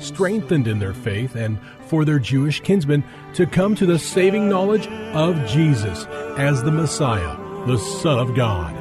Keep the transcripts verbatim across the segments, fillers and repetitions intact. strengthened in their faith and for their Jewish kinsmen to come to the saving knowledge of Jesus as the Messiah, the Son of God.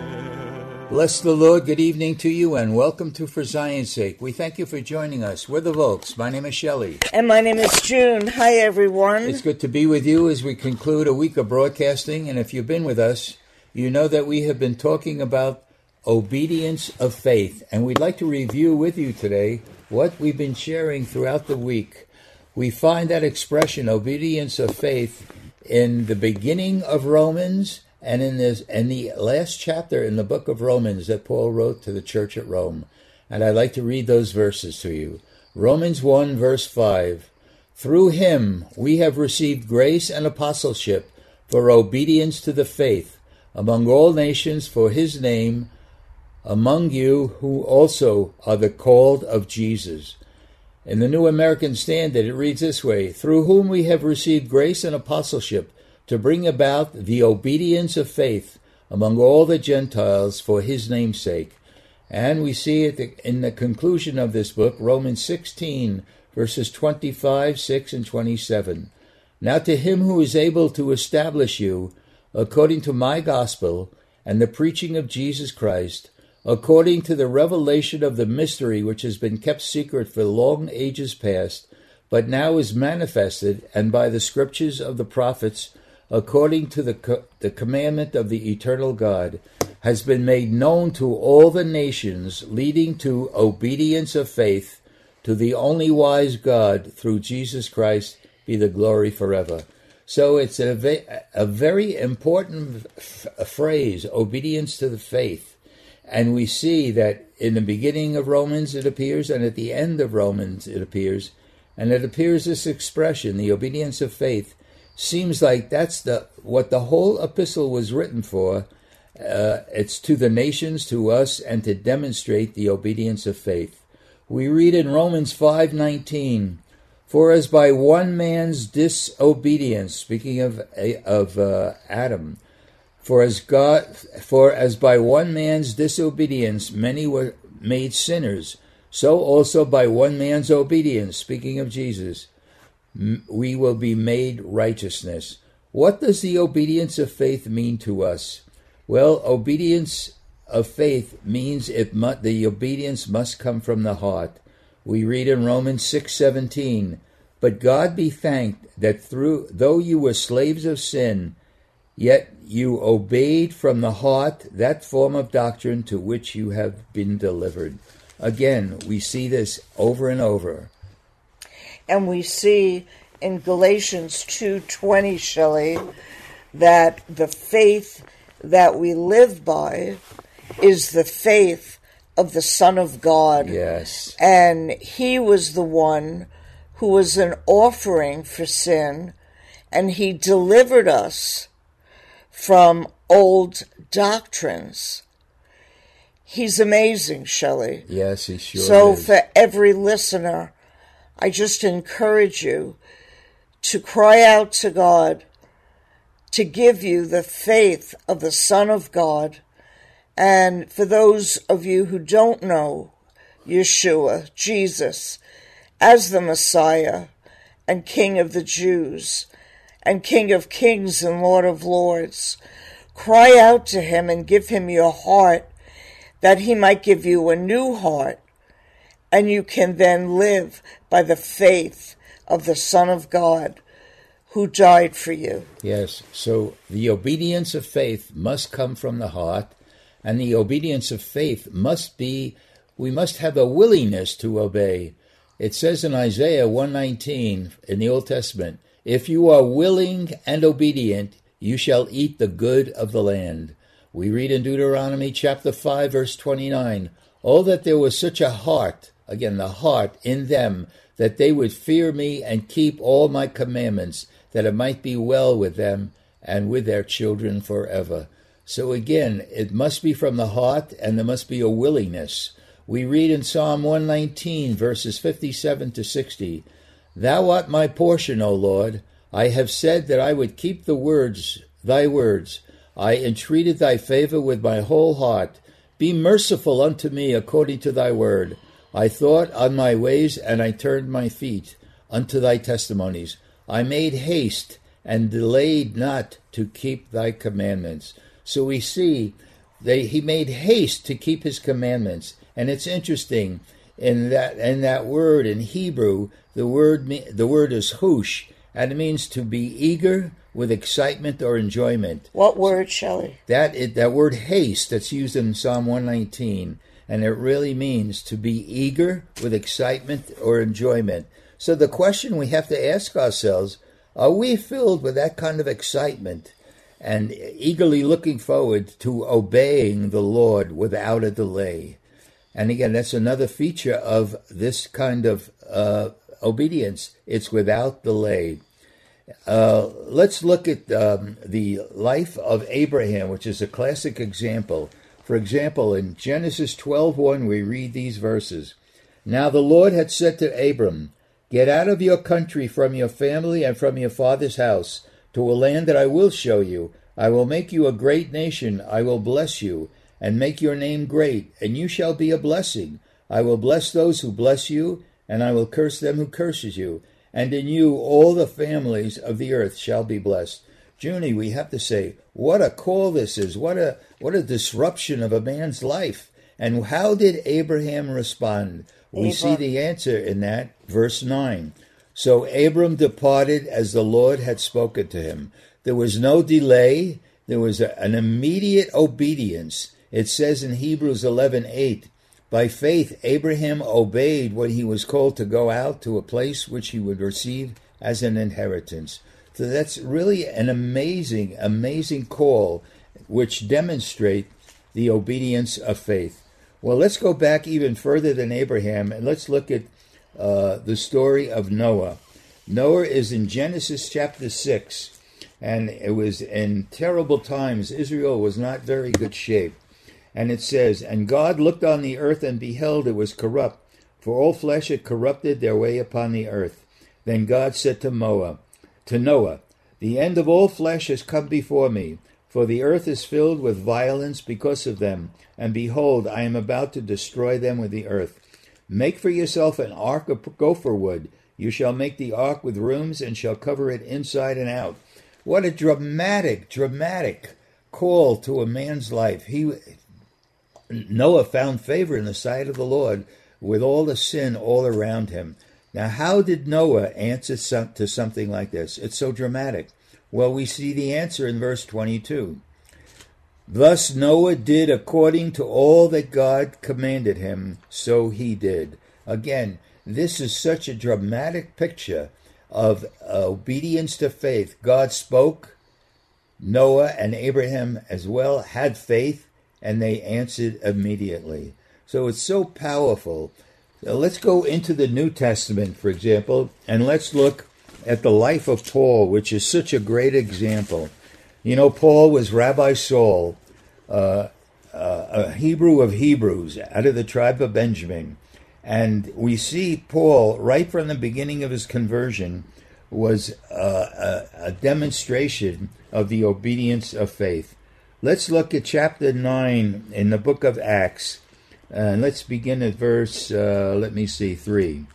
Bless the Lord. Good evening to you and welcome to For Zion's Sake. We thank you for joining us. We're the Volks. My name is Shelley. And my name is June. Hi, everyone. It's good to be with you as we conclude a week of broadcasting. And if you've been with us, you know that we have been talking about obedience of faith. And we'd like to review with you today what we've been sharing throughout the week. We find that expression, obedience of faith, in the beginning of Romans and in this and the last chapter in the book of Romans that Paul wrote to the church at Rome. And I'd like to read those verses to you. Romans one, verse five. "Through him we have received grace and apostleship for obedience to the faith among all nations for his name, among you who also are the called of Jesus." In the New American Standard, it reads this way: "Through whom we have received grace and apostleship to bring about the obedience of faith among all the Gentiles for his name's sake." And we see it in the conclusion of this book, Romans sixteen, verses twenty-five, six, and twenty-seven. "Now to him who is able to establish you, according to my gospel and the preaching of Jesus Christ, according to the revelation of the mystery which has been kept secret for long ages past, but now is manifested, and by the scriptures of the prophets, according to the co- the commandment of the eternal God, has been made known to all the nations, leading to obedience of faith. To the only wise God, through Jesus Christ, be the glory forever." So it's a, ve- a very important f- phrase, obedience to the faith. And we see that in the beginning of Romans it appears, and at the end of Romans it appears, and it appears this expression, the obedience of faith. Seems like that's the what the whole epistle was written for. Uh, it's to the nations, to us, and to demonstrate the obedience of faith. We read in Romans five nineteen, "For as by one man's disobedience," speaking of of uh, Adam, For as God, for as by one man's disobedience many were made sinners, so also by one man's obedience," speaking of Jesus, "we will be made righteousness." What does the obedience of faith mean to us? Well, obedience of faith means it mu- the obedience must come from the heart. We read in Romans six seventeen, "But God be thanked that through though you were slaves of sin, yet you obeyed from the heart that form of doctrine to which you have been delivered." Again, we see this over and over. And we see in Galatians two twenty, Shelley, that the faith that we live by is the faith of the Son of God. Yes. And he was the one who was an offering for sin, and he delivered us from old doctrines. He's amazing, Shelley. Yes, he sure so is. So for every listener, I just encourage you to cry out to God, to give you the faith of the Son of God. And for those of you who don't know Yeshua, Jesus, as the Messiah and King of the Jews and King of Kings and Lord of Lords, cry out to him and give him your heart, that he might give you a new heart, and you can then live by the faith of the Son of God who died for you. Yes, so the obedience of faith must come from the heart, and the obedience of faith must be, we must have a willingness to obey. It says in Isaiah one nineteen in the Old Testament, "If you are willing and obedient, you shall eat the good of the land." We read in Deuteronomy chapter five, verse twenty-nine, "Oh, that there was such a heart," again, the heart in them, "that they would fear me and keep all my commandments, that it might be well with them and with their children forever." So again, it must be from the heart, and there must be a willingness. We read in Psalm one nineteen, verses fifty-seven to sixty, "Thou art my portion, O Lord. I have said that I would keep the words, thy words. I entreated thy favor with my whole heart. Be merciful unto me according to thy word. I thought on my ways, and I turned my feet unto thy testimonies. I made haste and delayed not to keep thy commandments." So we see that he made haste to keep his commandments. And it's interesting, in that in that word in Hebrew, the word the word is hush, and it means to be eager with excitement or enjoyment. What word, Shelley? That it, that word haste that's used in Psalm one nineteen, and it really means to be eager with excitement or enjoyment. So the question we have to ask ourselves, are we filled with that kind of excitement and eagerly looking forward to obeying the Lord without a delay? And again, that's another feature of this kind of uh, obedience. It's without delay. Uh, let's look at um, the life of Abraham, which is a classic example. For example, in Genesis twelve one, we read these verses. "Now the Lord had said to Abram, 'Get out of your country, from your family, and from your father's house, to a land that I will show you. I will make you a great nation. I will bless you and make your name great, and you shall be a blessing. I will bless those who bless you, and I will curse them who curses you. And in you all the families of the earth shall be blessed.'" Junie, we have to say, what a call this is. What a what a disruption of a man's life. And how did Abraham respond? We Abram. see the answer in that, verse nine. "So Abram departed as the Lord had spoken to him." There was no delay. There was a, an immediate obedience. It says in Hebrews eleven eight, "By faith Abraham obeyed when he was called to go out to a place which he would receive as an inheritance." So that's really an amazing, amazing call, which demonstrate the obedience of faith. Well, let's go back even further than Abraham, and let's look at uh, the story of Noah. Noah is in Genesis chapter six, and it was in terrible times. Israel was not very good shape. And it says, "And God looked on the earth and beheld it was corrupt, for all flesh had corrupted their way upon the earth. Then God said to Noah, to Noah, 'The end of all flesh has come before me, for the earth is filled with violence because of them. And behold, I am about to destroy them with the earth. Make for yourself an ark of gopher wood. You shall make the ark with rooms and shall cover it inside and out." What a dramatic, dramatic call to a man's life. He... Noah found favor in the sight of the Lord with all the sin all around him. Now, how did Noah answer some, to something like this? It's so dramatic. Well, we see the answer in verse twenty-two. "Thus Noah did according to all that God commanded him, so he did." Again, this is such a dramatic picture of obedience to faith. God spoke. Noah and Abraham as well had faith, and they answered immediately. So it's so powerful. Now let's go into the New Testament, for example, and let's look at the life of Paul, which is such a great example. You know, Paul was Rabbi Saul, uh, uh, a Hebrew of Hebrews, out of the tribe of Benjamin. And we see Paul, right from the beginning of his conversion, was a, a, a demonstration of the obedience of faith. Let's look at chapter nine in the book of Acts, and let's begin at verse, uh, let me see, three.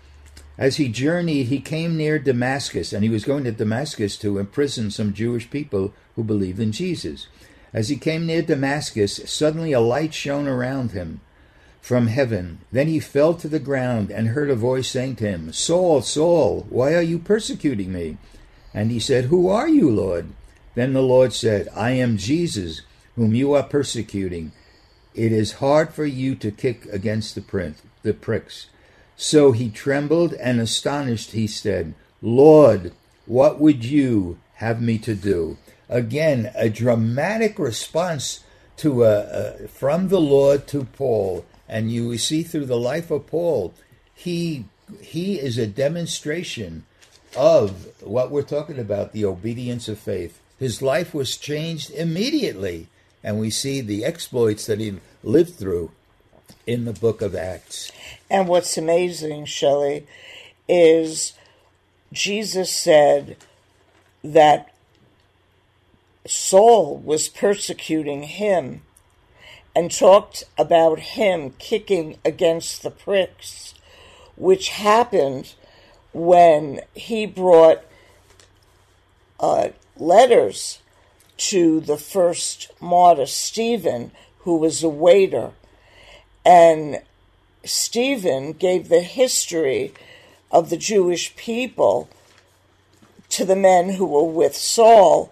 As he journeyed, he came near Damascus, and he was going to Damascus to imprison some Jewish people who believed in Jesus. As he came near Damascus, suddenly a light shone around him from heaven. Then he fell to the ground and heard a voice saying to him, "Saul, Saul, why are you persecuting me?" And he said, "Who are you, Lord?" Then the Lord said, "I am Jesus, whom you are persecuting. It is hard for you to kick against the print, the pricks." So he trembled and astonished, he said, "Lord, what would you have me to do?" Again, a dramatic response to uh, uh, from the Lord to Paul. And you see through the life of Paul, he he is a demonstration of what we're talking about, the obedience of faith. His life was changed immediately. And we see the exploits that he lived through in the book of Acts. And what's amazing, Shelley, is Jesus said that Saul was persecuting him and talked about him kicking against the pricks, which happened when he brought uh, letters to the first martyr, Stephen, who was a waiter. And Stephen gave the history of the Jewish people to the men who were with Saul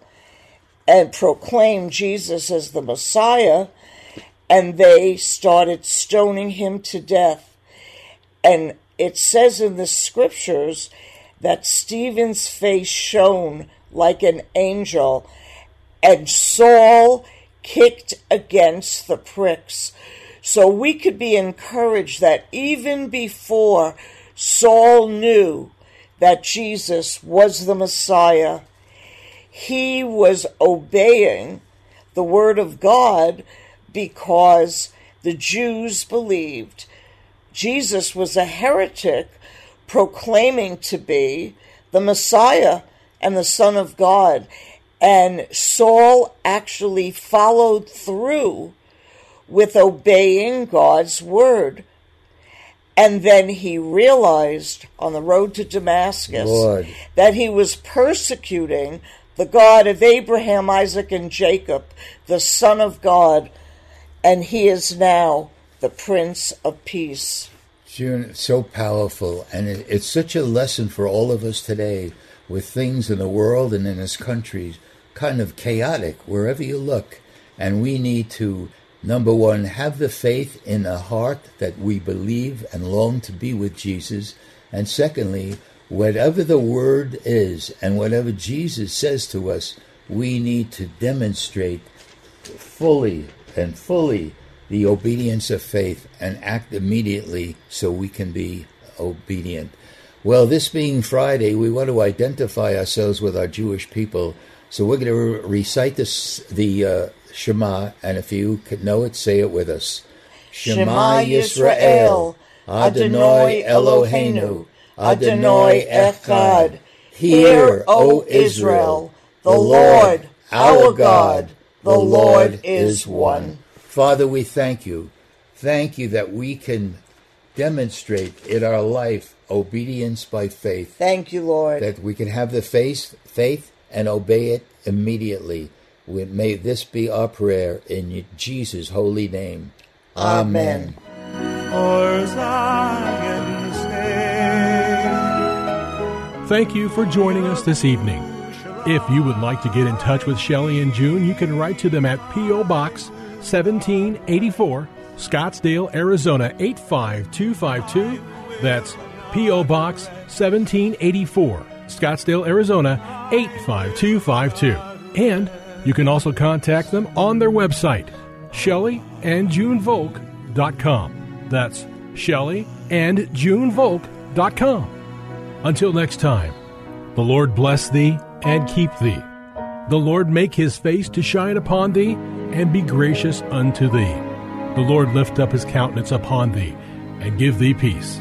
and proclaimed Jesus as the Messiah, and they started stoning him to death. And it says in the scriptures that Stephen's face shone like an angel, and Saul kicked against the pricks. So we could be encouraged that even before Saul knew that Jesus was the Messiah, he was obeying the word of God because the Jews believed. Jesus was a heretic proclaiming to be the Messiah and the Son of God. And Saul actually followed through with obeying God's word. And then he realized on the road to Damascus, Lord, that he was persecuting the God of Abraham, Isaac, and Jacob, the Son of God, and he is now the Prince of Peace. June, so powerful, and it, it's such a lesson for all of us today with things in the world and in this country, kind of chaotic wherever you look, and we need to, number one, have the faith in the heart that we believe and long to be with Jesus. And secondly, whatever the word is and whatever Jesus says to us, we need to demonstrate fully and fully the obedience of faith and act immediately so we can be obedient. Well, this being Friday, we want to identify ourselves with our Jewish people. So we're going to recite this, the uh, Shema, and if you could know it, say it with us. Shema Yisrael, Adonai Eloheinu, Adonai Echad. Hear, O Israel, the Lord, our God, the Lord is one. Father, we thank you. Thank you that we can demonstrate in our life obedience by faith. Thank you, Lord. That we can have the faith, faith and obey it immediately. We, may this be our prayer in Jesus' holy name. Amen. For Zion's Sake. Thank you for joining us this evening. If you would like to get in touch with Shelley and June, you can write to them at P O. Box seventeen eighty-four, Scottsdale, Arizona eight five two five two. That's P O. Box seventeen eighty-four, Scottsdale, Arizona eight five two five two. And you can also contact them on their website, shelley and june volk dot com. That's shelley and june volk dot com. Until next time, the Lord bless thee and keep thee. The Lord make his face to shine upon thee and be gracious unto thee. The Lord lift up his countenance upon thee and give thee peace.